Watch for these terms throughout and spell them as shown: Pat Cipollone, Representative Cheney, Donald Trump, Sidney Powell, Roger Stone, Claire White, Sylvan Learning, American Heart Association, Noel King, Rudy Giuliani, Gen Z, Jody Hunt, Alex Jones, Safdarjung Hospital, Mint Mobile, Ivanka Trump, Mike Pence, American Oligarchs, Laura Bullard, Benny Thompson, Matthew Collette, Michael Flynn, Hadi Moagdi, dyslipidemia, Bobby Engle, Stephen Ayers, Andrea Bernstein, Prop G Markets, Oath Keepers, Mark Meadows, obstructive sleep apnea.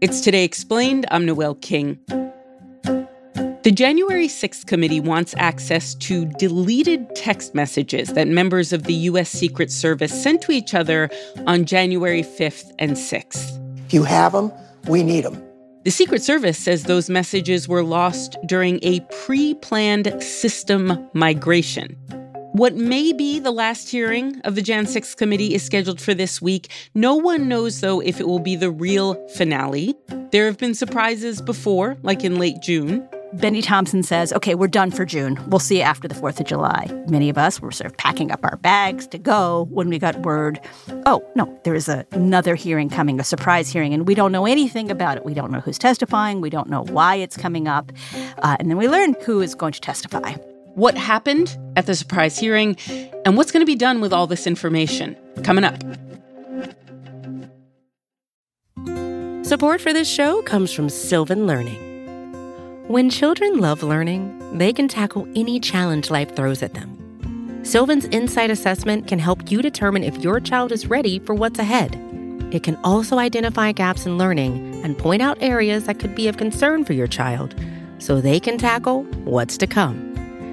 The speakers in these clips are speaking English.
It's Today Explained. I'm Noel King. The January 6th committee wants access to deleted text messages that members of the U.S. Secret Service sent to each other on January 5th and 6th. If you have them, we need them. The Secret Service says those messages were lost during a pre-planned system migration. What may be the last hearing of the Jan 6 committee is scheduled for this week. No one knows, though, if it will be the real finale. There have been surprises before, like in late June. Benny Thompson says, okay, we're done for June. We'll see you after the 4th of July. Many of us were sort of packing up our bags to go when we got word, oh, no, there is another hearing coming, a surprise hearing, and we don't know anything about it. We don't know who's testifying. We don't know why it's coming up. And then we learn who is going to testify. What happened at the surprise hearing, and what's going to be done with all this information? Coming up. Support for this show comes from Sylvan Learning. When children love learning, they can tackle any challenge life throws at them. Sylvan's Insight Assessment can help you determine if your child is ready for what's ahead. It can also identify gaps in learning and point out areas that could be of concern for your child so they can tackle what's to come.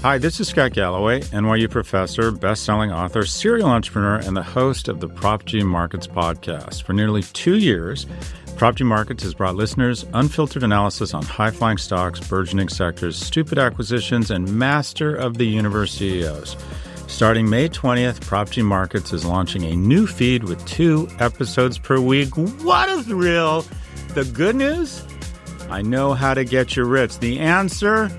Hi, this is Scott Galloway, NYU professor, best-selling author, serial entrepreneur, and the host of the Prop G Markets podcast. For nearly 2 years, Prop G Markets has brought listeners unfiltered analysis on high-flying stocks, burgeoning sectors, stupid acquisitions, and master of the universe CEOs. Starting May 20th, Prop G Markets is launching a new feed with 2 episodes per week. What a thrill! The good news? I know how to get you rich. The answer?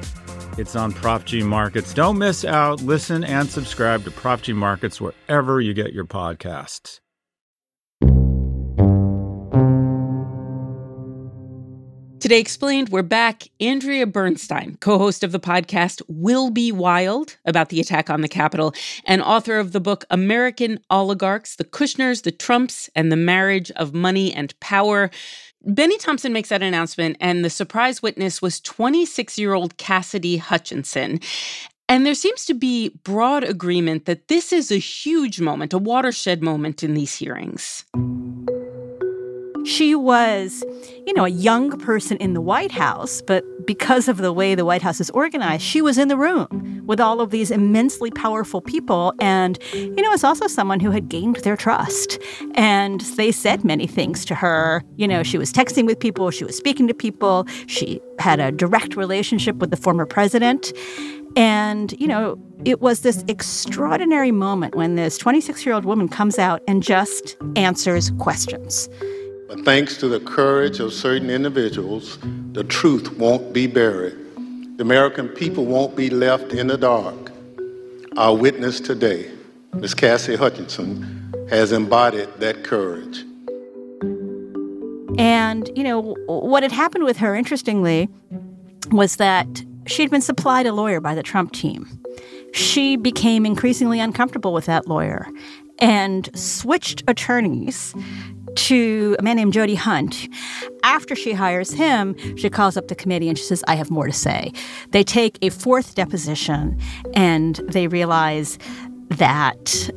It's on Prop G Markets. Don't miss out. Listen and subscribe to Prop G Markets wherever you get your podcasts. Today Explained, we're back. Andrea Bernstein, co-host of the podcast Will Be Wild, about the attack on the Capitol, and author of the book American Oligarchs, The Kushners, the Trumps, and the Marriage of Money and Power. Benny Thompson makes that announcement, and the surprise witness was 26-year-old Cassidy Hutchinson. And there seems to be broad agreement that this is a huge moment, a watershed moment in these hearings. She was, you know, a young person in the White House, but because of the way the White House is organized, she was in the room with all of these immensely powerful people. And, you know, it's also someone who had gained their trust. And they said many things to her. You know, she was texting with people. She was speaking to people. She had a direct relationship with the former president. And, you know, it was this extraordinary moment when this 26-year-old woman comes out and just answers questions. But thanks to the courage of certain individuals, the truth won't be buried. The American people won't be left in the dark. Our witness today, Ms. Cassidy Hutchinson, has embodied that courage. And, you know, what had happened with her, interestingly, was that she'd been supplied a lawyer by the Trump team. She became increasingly uncomfortable with that lawyer and switched attorneys to a man named Jody Hunt. After she hires him, she calls up the committee and she says, I have more to say. They take a 4th deposition and they realize that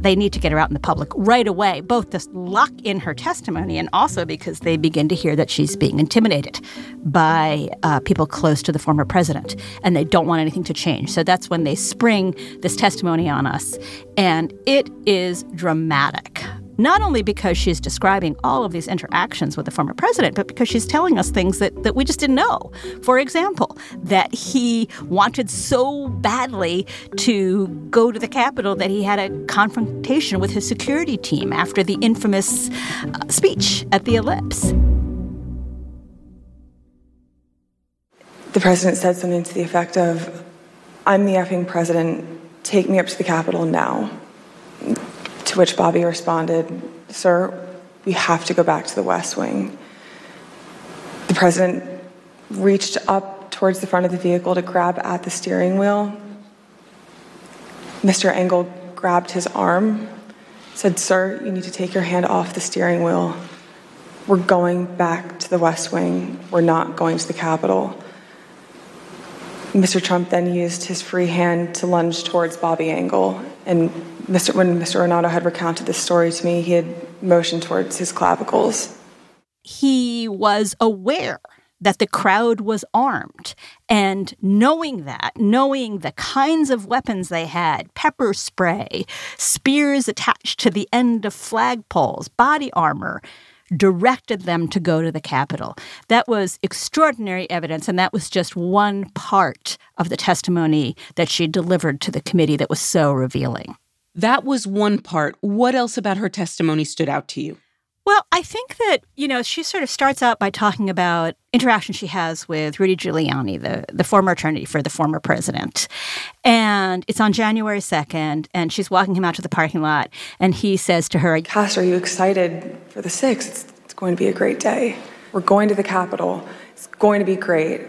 they need to get her out in the public right away, both to lock in her testimony and also because they begin to hear that she's being intimidated by people close to the former president, and they don't want anything to change. So that's when they spring this testimony on us, and it is dramatic. Not only because she's describing all of these interactions with the former president, but because she's telling us things that we just didn't know. For example, that he wanted so badly to go to the Capitol that he had a confrontation with his security team after the infamous speech at the Ellipse. The president said something to the effect of, I'm the effing president, take me up to the Capitol now. To which Bobby responded, sir, we have to go back to the West Wing. The president reached up towards the front of the vehicle to grab at the steering wheel. Mr. Engle grabbed his arm, said, "Sir, you need to take your hand off the steering wheel. We're going back to the West Wing. We're not going to the Capitol." Mr. Trump then used his free hand to lunge towards Bobby Engle. And when Mr. Renato had recounted this story to me, he had motioned towards his clavicles. He was aware that the crowd was armed. And knowing that, knowing the kinds of weapons they had, pepper spray, spears attached to the end of flagpoles, body armor, directed them to go to the Capitol. That was extraordinary evidence, and that was just one part of the testimony that she delivered to the committee that was so revealing. That was one part. What else about her testimony stood out to you? Well, I think that, you know, she sort of starts out by talking about interaction she has with Rudy Giuliani, the former attorney for the former president. And it's on January 2nd, and she's walking him out to the parking lot, and he says to her, "Cass, are you excited for the 6th? It's going to be a great day. We're going to the Capitol. It's going to be great.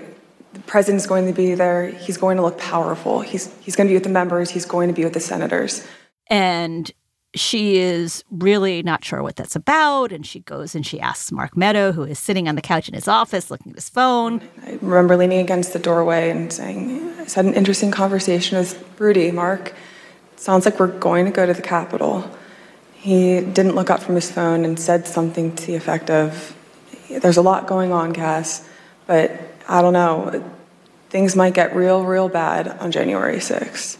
The president's going to be there. He's going to look powerful. He's going to be with the members. He's going to be with the senators." And she is really not sure what that's about, and she goes and she asks Mark Meadows, who is sitting on the couch in his office looking at his phone. I remember leaning against the doorway and saying, "I just had an interesting conversation with Rudy, Mark. It sounds like we're going to go to the Capitol." He didn't look up from his phone and said something to the effect of, "There's a lot going on, Cass, but I don't know. Things might get real, real bad on January 6th.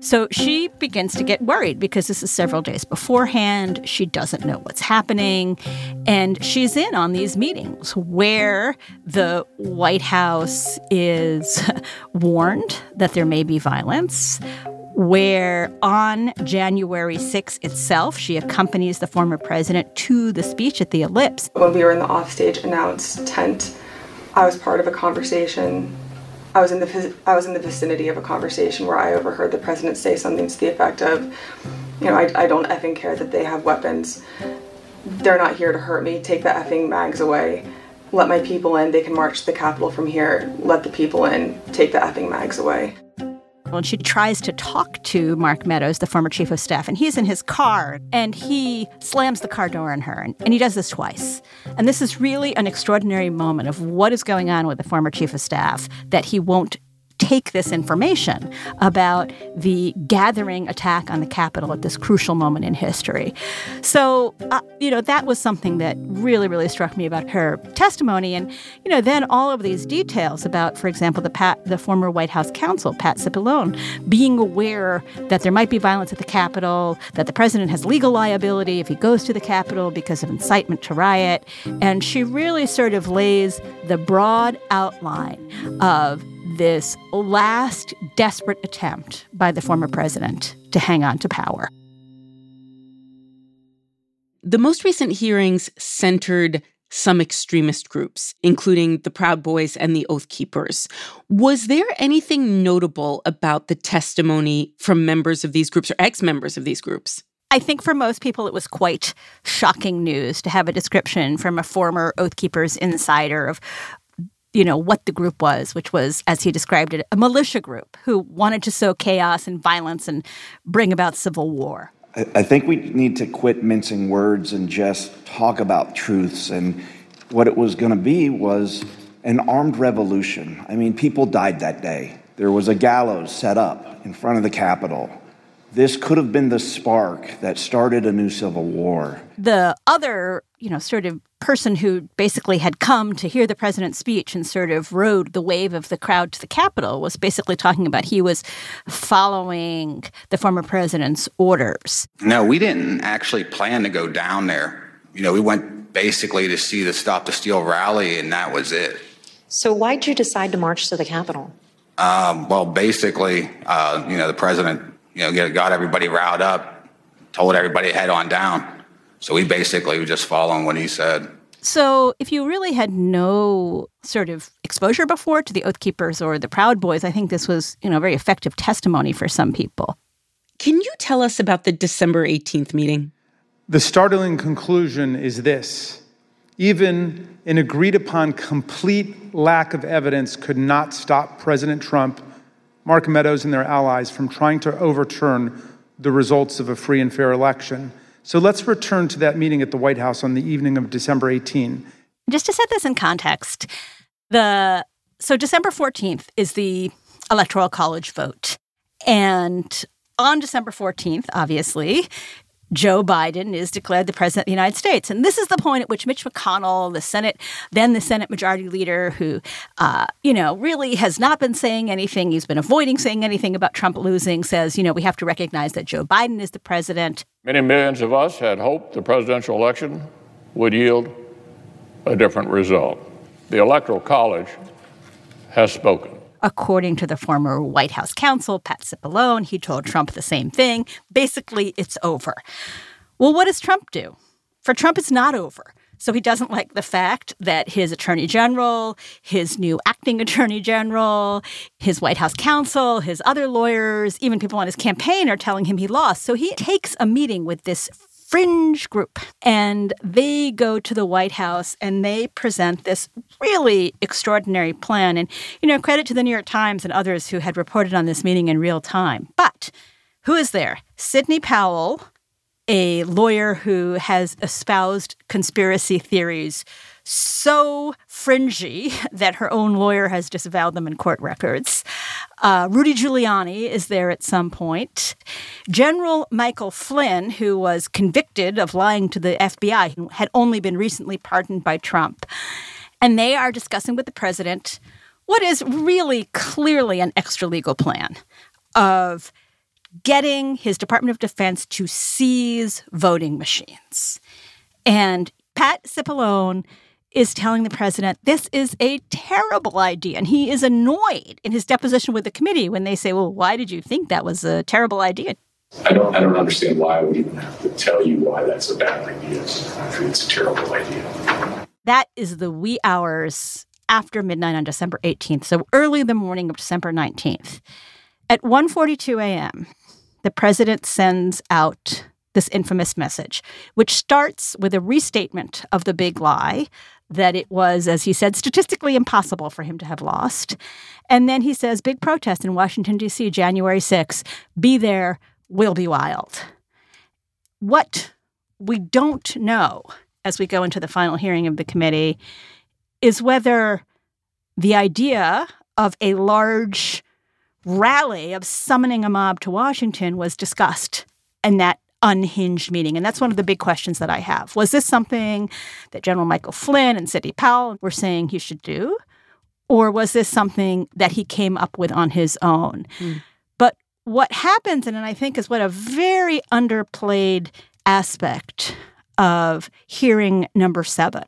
So she begins to get worried because this is several days beforehand. She doesn't know what's happening. And she's in on these meetings where the White House is warned that there may be violence, where on January 6th itself, she accompanies the former president to the speech at the Ellipse. When we were in the offstage announce tent, I was part of a conversation. I was in the vicinity of a conversation where I overheard the president say something to the effect of, "You know, I don't effing care that they have weapons. They're not here to hurt me. Take the effing mags away. Let my people in. They can march to the Capitol from here. Let the people in. Take the effing mags away." Well, and she tries to talk to Mark Meadows, the former chief of staff, and he's in his car, and he slams the car door on her, and he does this twice. And this is really an extraordinary moment of what is going on with the former chief of staff, that he won't take this information about the gathering attack on the Capitol at this crucial moment in history. So, you know, that was something that really, really struck me about her testimony. And, you know, then all of these details about, for example, the former White House counsel, Pat Cipollone, being aware that there might be violence at the Capitol, that the president has legal liability if he goes to the Capitol because of incitement to riot. And she really sort of lays the broad outline of this last desperate attempt by the former president to hang on to power. The most recent hearings centered some extremist groups, including the Proud Boys and the Oath Keepers. Was there anything notable about the testimony from members of these groups or ex-members of these groups? I think for most people, it was quite shocking news to have a description from a former Oath Keepers insider of, you know, what the group was, which was, as he described it, a militia group who wanted to sow chaos and violence and bring about civil war. I think we need to quit mincing words and just talk about truths. And what it was going to be was an armed revolution. I mean, people died that day. There was a gallows set up in front of the Capitol. This could have been the spark that started a new civil war. The other, you know, sort of person who basically had come to hear the president's speech and sort of rode the wave of the crowd to the Capitol was basically talking about he was following the former president's orders. No, we didn't actually plan to go down there. You know, we went basically to see the Stop the Steal rally, and that was it. So why'd you decide to march to the Capitol? The president, you know, got everybody riled up, told everybody head on down. So we basically were just following what he said. So if you really had no sort of exposure before to the Oath Keepers or the Proud Boys, I think this was, you know, very effective testimony for some people. Can you tell us about the December 18th meeting? The startling conclusion is this. Even an agreed-upon complete lack of evidence could not stop President Trump, Mark Meadows and their allies from trying to overturn the results of a free and fair election. So let's return to that meeting at the White House on the evening of December 18. Just to set this in context, so December 14th is the Electoral College vote. And on December 14th, obviously, Joe Biden is declared the president of the United States. And this is the point at which Mitch McConnell, the Senate Majority Leader, who, really has not been saying anything, he's been avoiding saying anything about Trump losing, says, we have to recognize that Joe Biden is the president. Many millions of us had hoped the presidential election would yield a different result. The Electoral College has spoken. According to the former White House counsel, Pat Cipollone, he told Trump the same thing. Basically, it's over. Well, what does Trump do? For Trump, it's not over. So he doesn't like the fact that his attorney general, his new acting attorney general, his White House counsel, his other lawyers, even people on his campaign are telling him he lost. So he takes a meeting with this fringe group, and they go to the White House and they present this really extraordinary plan. And, credit to the New York Times and others who had reported on this meeting in real time. But who is there? Sidney Powell, a lawyer who has espoused conspiracy theories so fringy that her own lawyer has disavowed them in court records. Rudy Giuliani is there at some point. General Michael Flynn, who was convicted of lying to the FBI and had only been recently pardoned by Trump. And they are discussing with the president what is really clearly an extralegal plan of getting his Department of Defense to seize voting machines. And Pat Cipollone is telling the president, this is a terrible idea. And he is annoyed in his deposition with the committee when they say, well, why did you think that was a terrible idea? I don't understand why I would even have to tell you why that's a bad idea. It's a terrible idea. That is the wee hours after midnight on December 18th, so early the morning of December 19th. At 1:42 a.m., the president sends out this infamous message, which starts with a restatement of the big lie that it was, as he said, statistically impossible for him to have lost. And then he says, big protest in Washington, D.C., January 6th. Be there. Will be wild. What we don't know as we go into the final hearing of the committee is whether the idea of a large rally of summoning a mob to Washington was discussed and that unhinged meeting. And that's one of the big questions that I have. Was this something that General Michael Flynn and Sidney Powell were saying he should do? Or was this something that he came up with on his own? Mm. But what happens, and I think is what a very underplayed aspect of hearing number 7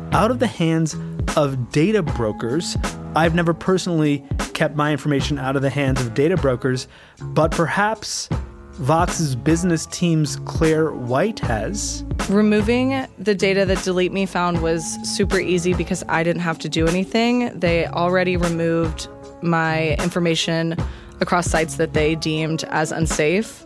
out of the hands of data brokers. I've never personally kept my information out of the hands of data brokers, but perhaps Vox's business team's Claire White has. Removing the data that Delete Me found was super easy because I didn't have to do anything. They already removed my information across sites that they deemed as unsafe.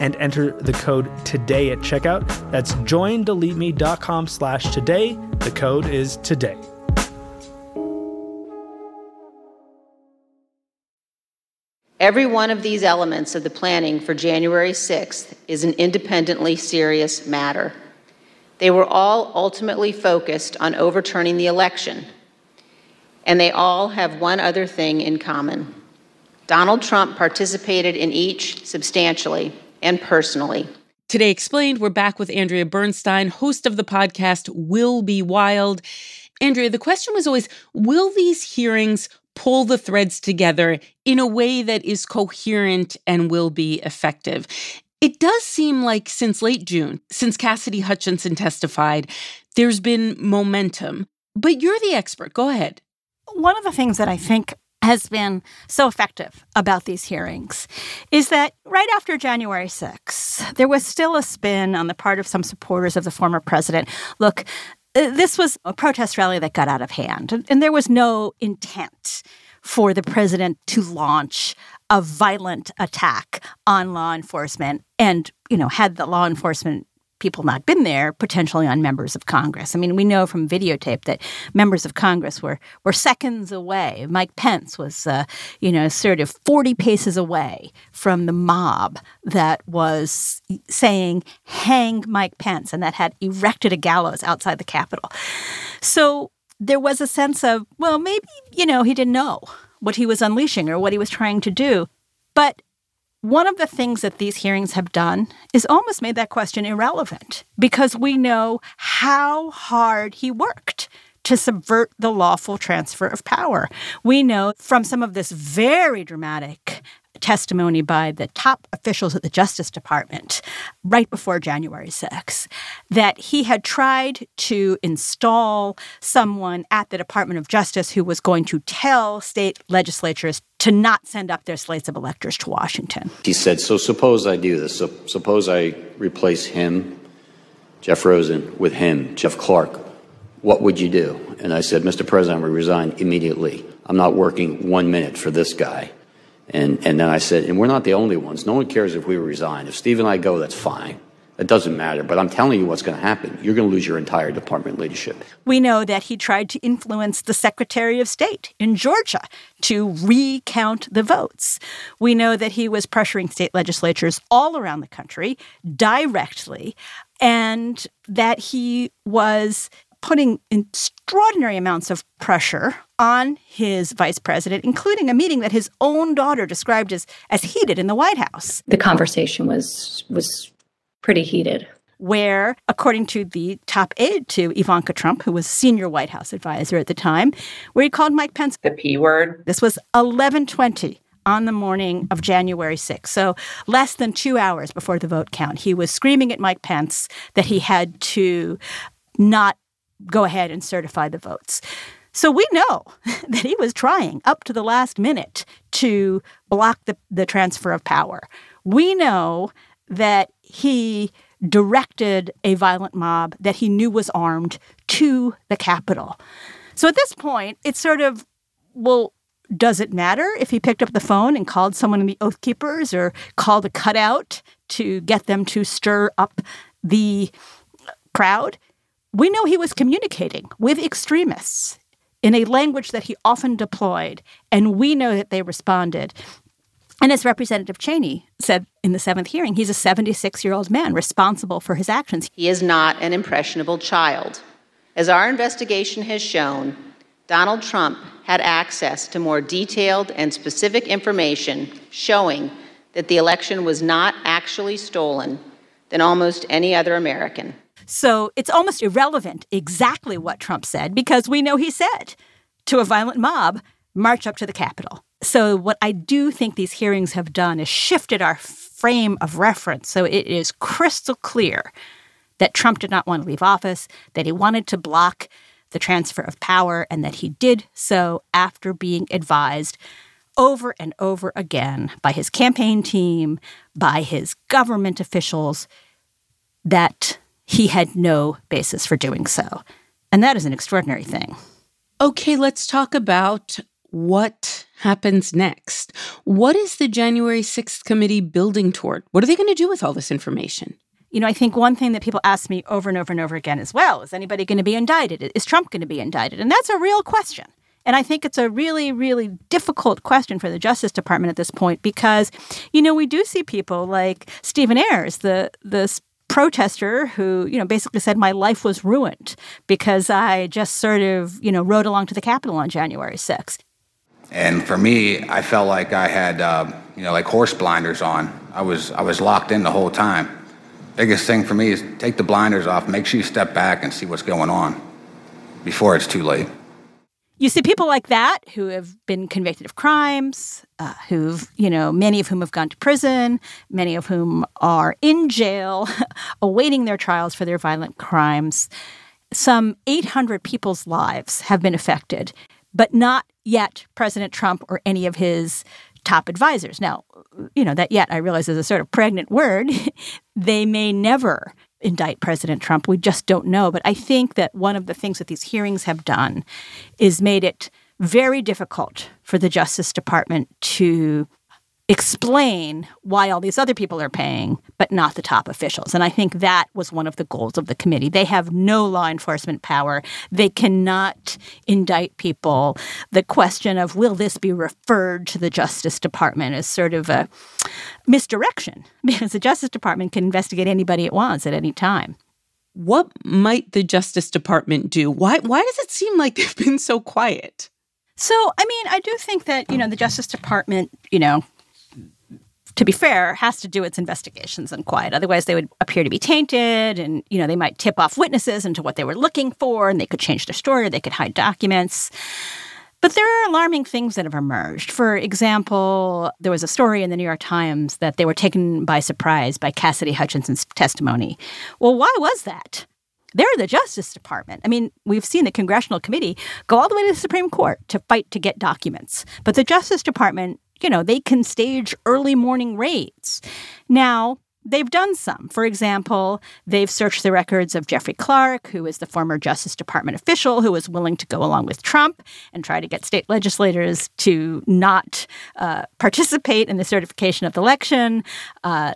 and enter the code today at checkout. That's joindeleteme.com/today. The code is today. Every one of these elements of the planning for January 6th is an independently serious matter. They were all ultimately focused on overturning the election, and they all have one other thing in common. Donald Trump participated in each substantially and personally. Today Explained, we're back with Andrea Bernstein, host of the podcast Will Be Wild. Andrea, the question was always, will these hearings pull the threads together in a way that is coherent and will be effective? It does seem like since late June, since Cassidy Hutchinson testified, there's been momentum. But you're the expert. Go ahead. One of the things that I think has been so effective about these hearings is that right after January 6th, there was still a spin on the part of some supporters of the former president. Look, this was a protest rally that got out of hand, and there was no intent for the president to launch a violent attack on law enforcement. And, you know, had the law enforcement people not been there, potentially on members of Congress. I mean, we know from videotape that members of Congress were seconds away. Mike Pence was, sort of 40 paces away from the mob that was saying, hang Mike Pence, and that had erected a gallows outside the Capitol. So there was a sense of, well, maybe, he didn't know what he was unleashing or what he was trying to do. But one of the things that these hearings have done is almost made that question irrelevant because we know how hard he worked to subvert the lawful transfer of power. We know from some of this very dramatic testimony by the top officials at the Justice Department right before January 6th, that he had tried to install someone at the Department of Justice who was going to tell state legislatures to not send up their slates of electors to Washington. He said, so suppose I do this. So suppose I replace him, Jeff Rosen, with him, Jeff Clark. What would you do? And I said, Mr. President, I would resign immediately. I'm not working 1 minute for this guy. And then I said, and we're not the only ones. No one cares if we resign. If Steve and I go, that's fine. It doesn't matter. But I'm telling you what's going to happen. You're going to lose your entire department leadership. We know that he tried to influence the Secretary of State in Georgia to recount the votes. We know that he was pressuring state legislatures all around the country directly, and that he was putting extraordinary amounts of pressure on his vice president, including a meeting that his own daughter described as heated in the White House. The conversation was pretty heated. Where, according to the top aide to Ivanka Trump, who was senior White House advisor at the time, where he called Mike Pence the P word. This was 11:20 on the morning of January 6th, so less than 2 hours before the vote count. He was screaming at Mike Pence that he had to not go ahead and certify the votes. So we know that he was trying up to the last minute to block the transfer of power. We know that he directed a violent mob that he knew was armed to the Capitol. So at this point, it's sort of, well, does it matter if he picked up the phone and called someone in the Oath Keepers or called a cutout to get them to stir up the crowd? We know he was communicating with extremists in a language that he often deployed, and we know that they responded. And as Representative Cheney said in the seventh hearing, he's a 76-year-old man responsible for his actions. He is not an impressionable child. As our investigation has shown, Donald Trump had access to more detailed and specific information showing that the election was not actually stolen than almost any other American. So it's almost irrelevant exactly what Trump said, because we know he said to a violent mob, march up to the Capitol. So what I do think these hearings have done is shifted our frame of reference. So it is crystal clear that Trump did not want to leave office, that he wanted to block the transfer of power, and that he did so after being advised over and over again by his campaign team, by his government officials, that he had no basis for doing so. And that is an extraordinary thing. Okay, let's talk about what happens next. What is the January 6th committee building toward? What are they going to do with all this information? You know, I think one thing that people ask me over and over and over again as well, is anybody going to be indicted? Is Trump going to be indicted? And that's a real question. And I think it's a really, really difficult question for the Justice Department at this point because, you know, we do see people like Stephen Ayers, the protester who, you know, basically said my life was ruined because I just sort of, you know, rode along to the Capitol on January 6th. And for me, I felt like I had, like horse blinders on. I was locked in the whole time. Biggest thing for me is take the blinders off, make sure you step back and see what's going on before it's too late. You see people like that who have been convicted of crimes, many of whom have gone to prison, many of whom are in jail, awaiting their trials for their violent crimes. Some 800 people's lives have been affected, but not yet President Trump or any of his top advisors. Now, you know, that yet I realize is a sort of pregnant word. They may never indict President Trump. We just don't know. But I think that one of the things that these hearings have done is made it very difficult for the Justice Department to explain why all these other people are paying, but not the top officials. And I think that was one of the goals of the committee. They have no law enforcement power. They cannot indict people. The question of will this be referred to the Justice Department is sort of a misdirection because the Justice Department can investigate anybody it wants at any time. What might the Justice Department do? Why does it seem like they've been so quiet? So, I mean, I do think that, you know, the Justice Department, you know, to be fair, has to do its investigations in quiet. Otherwise, they would appear to be tainted and, you know, they might tip off witnesses into what they were looking for and they could change their story, or they could hide documents. But there are alarming things that have emerged. For example, there was a story in the New York Times that they were taken by surprise by Cassidy Hutchinson's testimony. Well, why was that? They're the Justice Department. I mean, we've seen the Congressional Committee go all the way to the Supreme Court to fight to get documents. But the Justice Department, you know, they can stage early morning raids. Now, they've done some. For example, they've searched the records of Jeffrey Clark, who is the former Justice Department official who was willing to go along with Trump and try to get state legislators to not participate in the certification of the election.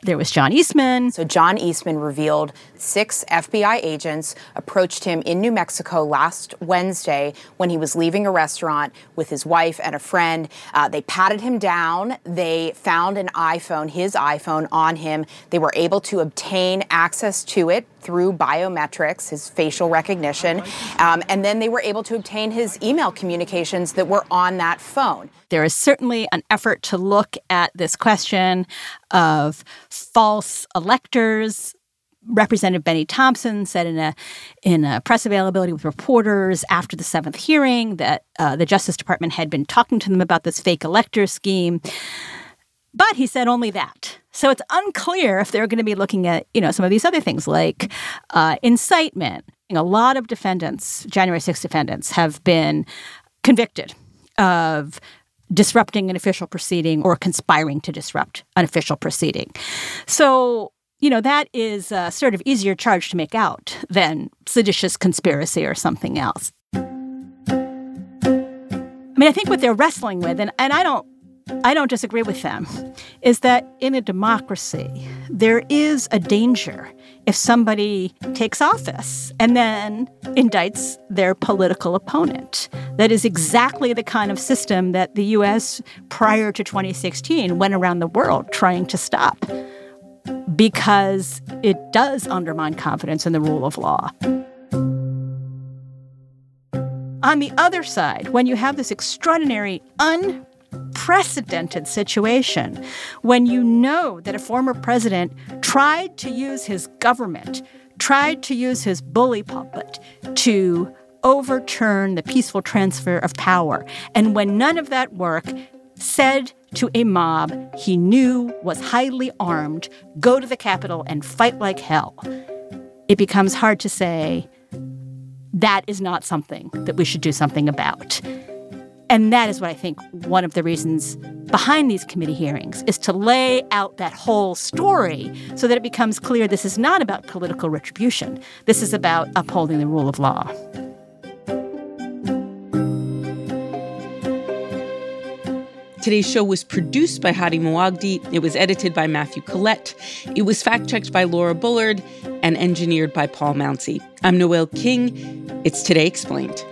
There was John Eastman. So John Eastman revealed 6 FBI agents approached him in New Mexico last Wednesday when he was leaving a restaurant with his wife and a friend. They patted him down. They found an iPhone, his iPhone, on him. They were able to obtain access to it through biometrics, his facial recognition, and then they were able to obtain his email communications that were on that phone. There is certainly an effort to look at this question of false electors. Representative Benny Thompson said in a press availability with reporters after the seventh hearing that the Justice Department had been talking to them about this fake elector scheme. But he said only that. So it's unclear if they're going to be looking at, some of these other things like incitement. A lot of defendants, January 6th defendants, have been convicted of disrupting an official proceeding or conspiring to disrupt an official proceeding. So that is a sort of easier charge to make out than seditious conspiracy or something else. I think what they're wrestling with, and I don't disagree with them, is that in a democracy, there is a danger if somebody takes office and then indicts their political opponent. That is exactly the kind of system that the U.S. prior to 2016 went around the world trying to stop, because it does undermine confidence in the rule of law. On the other side, when you have this extraordinary, unprecedented situation, when you know that a former president tried to use his government, tried to use his bully pulpit to overturn the peaceful transfer of power, and when none of that worked, said to a mob he knew was highly armed, go to the Capitol and fight like hell, it becomes hard to say that is not something that we should do something about. And that is what I think one of the reasons behind these committee hearings is to lay out that whole story so that it becomes clear this is not about political retribution. This is about upholding the rule of law. Today's show was produced by Hadi Moagdi. It was edited by Matthew Collette. It was fact-checked by Laura Bullard and engineered by Paul Mouncey. I'm Noel King. It's Today Explained.